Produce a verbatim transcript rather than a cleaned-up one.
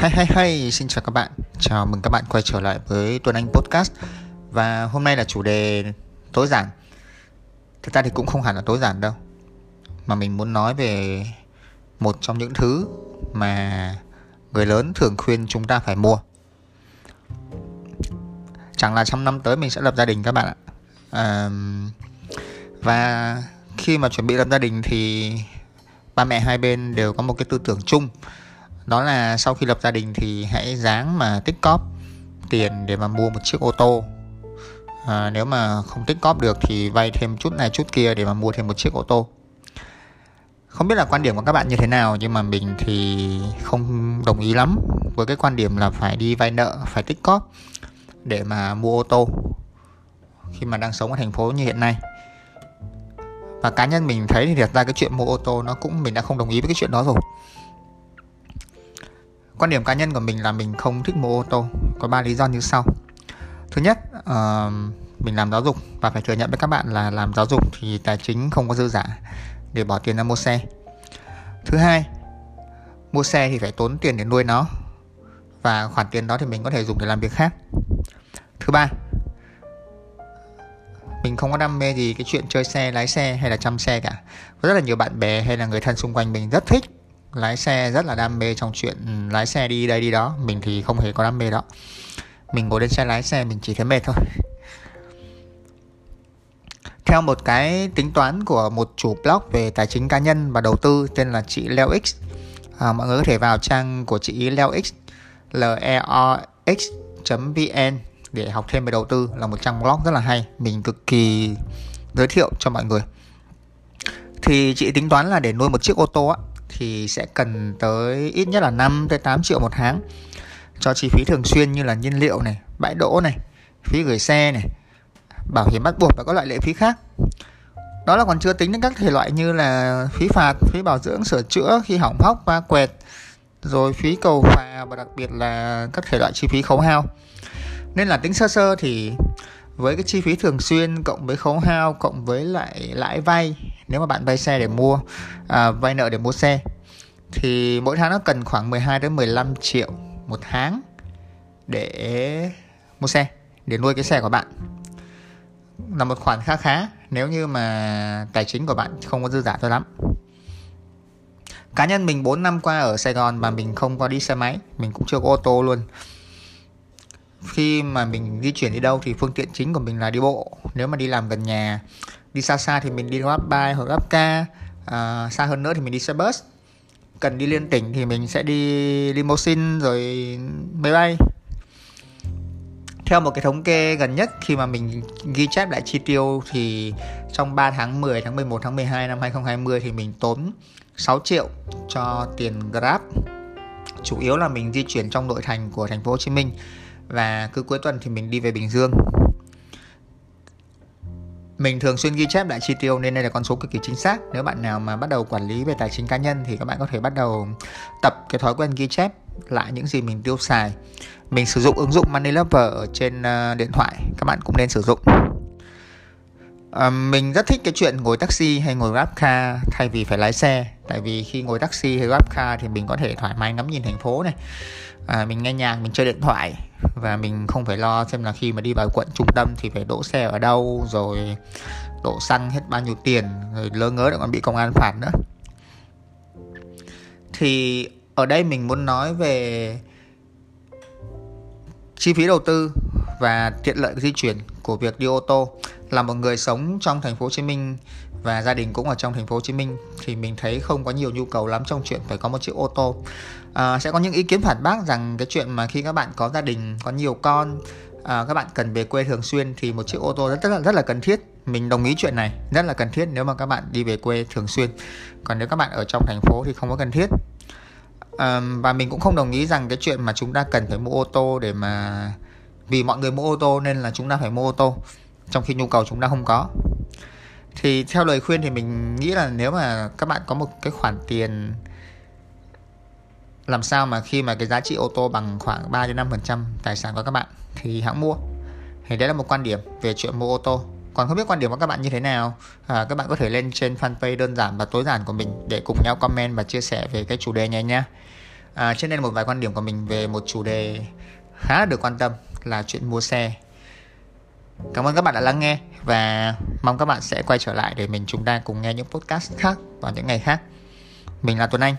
Hi hi hi, xin chào các bạn. Chào mừng các bạn quay trở lại với Tuần Anh Podcast. Và hôm nay là chủ đề tối giản. Thực ra thì cũng không hẳn là tối giản đâu, mà mình muốn nói về một trong những thứ mà người lớn thường khuyên chúng ta phải mua. Chẳng là trong năm tới mình sẽ lập gia đình các bạn ạ. à, Và khi mà chuẩn bị lập gia đình thì ba mẹ hai bên đều có một cái tư tưởng chung, đó là sau khi lập gia đình thì hãy ráng mà tích cóp tiền để mà mua một chiếc ô tô. à, Nếu mà không tích cóp được thì vay thêm chút này chút kia để mà mua thêm một chiếc ô tô. Không biết là quan điểm của các bạn như thế nào, nhưng mà mình thì không đồng ý lắm với cái quan điểm là phải đi vay nợ, phải tích cóp để mà mua ô tô khi mà đang sống ở thành phố như hiện nay. Và cá nhân mình thấy thì thật ra cái chuyện mua ô tô nó cũng, mình đã không đồng ý với cái chuyện đó rồi. Quan điểm cá nhân của mình là mình không thích mua ô tô. Có ba lý do như sau. Thứ nhất, uh, mình làm giáo dục và phải thừa nhận với các bạn là làm giáo dục thì tài chính không có dư dả để bỏ tiền ra mua xe. Thứ hai, mua xe thì phải tốn tiền để nuôi nó, và khoản tiền đó thì mình có thể dùng để làm việc khác. Thứ ba, mình không có đam mê gì cái chuyện chơi xe, lái xe hay là chăm xe cả. Có rất là nhiều bạn bè hay là người thân xung quanh mình rất thích lái xe, rất là đam mê trong chuyện lái xe đi đây đi đó. Mình thì không hề có đam mê đó. Mình ngồi lên xe lái xe mình chỉ thấy mệt thôi. Theo một cái tính toán của một chủ blog về tài chính cá nhân và đầu tư tên là chị Leo X, à, mọi người có thể vào trang của chị Leo X, L E O X chấm V N để học thêm về đầu tư, là một trang blog rất là hay, mình cực kỳ giới thiệu cho mọi người. Thì chị tính toán là để nuôi một chiếc ô tô á, thì sẽ cần tới ít nhất là năm tới tám triệu một tháng cho chi phí thường xuyên như là nhiên liệu này, bãi đỗ này, phí gửi xe này, bảo hiểm bắt buộc và các loại lệ phí khác. Đó là còn chưa tính đến các thể loại như là phí phạt, phí bảo dưỡng, sửa chữa khi hỏng hóc, va quẹt, rồi phí cầu phà, và đặc biệt là các thể loại chi phí khấu hao. Nên là tính sơ sơ thì với cái chi phí thường xuyên cộng với khấu hao cộng với lại lãi vay, nếu mà bạn vay xe để mua à, vay nợ để mua xe, thì mỗi tháng nó cần khoảng mười hai đến mười lăm triệu một tháng để mua xe, để nuôi cái xe của bạn. Là một khoản khá khá nếu như mà tài chính của bạn không có dư dả cho lắm. Cá nhân mình bốn năm qua ở Sài Gòn mà mình không có đi xe máy, mình cũng chưa có ô tô luôn. Khi mà mình di chuyển đi đâu thì phương tiện chính của mình là đi bộ. Nếu mà đi làm gần nhà, đi xa xa thì mình đi Grab Bike hoặc GrabCar, à, xa hơn nữa thì mình đi xe bus. Cần đi liên tỉnh thì mình sẽ đi limousine rồi máy bay. Theo một cái thống kê gần nhất khi mà mình ghi chép lại chi tiêu thì trong ba tháng mười, tháng mười một, tháng mười hai năm hai không hai không thì mình tốn sáu triệu cho tiền Grab. Chủ yếu là mình di chuyển trong nội thành của thành phố Hồ Chí Minh, và cứ cuối tuần thì mình đi về Bình Dương. Mình thường xuyên ghi chép lại chi tiêu nên đây là con số cực kỳ chính xác. Nếu bạn nào mà bắt đầu quản lý về tài chính cá nhân thì các bạn có thể bắt đầu tập cái thói quen ghi chép lại những gì mình tiêu xài. Mình sử dụng ứng dụng Money Lover ở trên điện thoại, các bạn cũng nên sử dụng. à, Mình rất thích cái chuyện ngồi taxi hay ngồi GrabCar thay vì phải lái xe. Tại vì khi ngồi taxi hay GrabCar thì mình có thể thoải mái ngắm nhìn thành phố này, à, mình nghe nhạc, mình chơi điện thoại, và mình không phải lo xem là khi mà đi vào quận trung tâm thì phải đỗ xe ở đâu, rồi đổ xăng hết bao nhiêu tiền, rồi lỡ ngớ lại còn bị công an phạt nữa. Thì ở đây mình muốn nói về chi phí đầu tư và tiện lợi di chuyển của việc đi ô tô. Là một người sống trong thành phố Hồ Chí Minh và gia đình cũng ở trong thành phố Hồ Chí Minh thì mình thấy không có nhiều nhu cầu lắm trong chuyện phải có một chiếc ô tô. À, sẽ có những ý kiến phản bác rằng cái chuyện mà khi các bạn có gia đình, có nhiều con, à, các bạn cần về quê thường xuyên thì một chiếc ô tô rất, rất là rất là cần thiết. Mình đồng ý chuyện này, rất là cần thiết nếu mà các bạn đi về quê thường xuyên. Còn nếu các bạn ở trong thành phố thì không có cần thiết. à, Và mình cũng không đồng ý rằng cái chuyện mà chúng ta cần phải mua ô tô để mà vì mọi người mua ô tô nên là chúng ta phải mua ô tô trong khi nhu cầu chúng ta không có. Thì theo lời khuyên thì mình nghĩ là nếu mà các bạn có một cái khoản tiền, làm sao mà khi mà cái giá trị ô tô bằng khoảng ba đến năm phần trăm tài sản của các bạn thì hãng mua. Thì đấy là một quan điểm về chuyện mua ô tô. Còn không biết quan điểm của các bạn như thế nào, à, các bạn có thể lên trên fanpage đơn giản và tối giản của mình để cùng nhau comment và chia sẻ về cái chủ đề này nha. à, cho nên một vài quan điểm của mình về một chủ đề khá là được quan tâm là chuyện mua xe. Cảm ơn các bạn đã lắng nghe và mong các bạn sẽ quay trở lại để mình chúng ta cùng nghe những podcast khác vào những ngày khác. Mình là Tuấn Anh.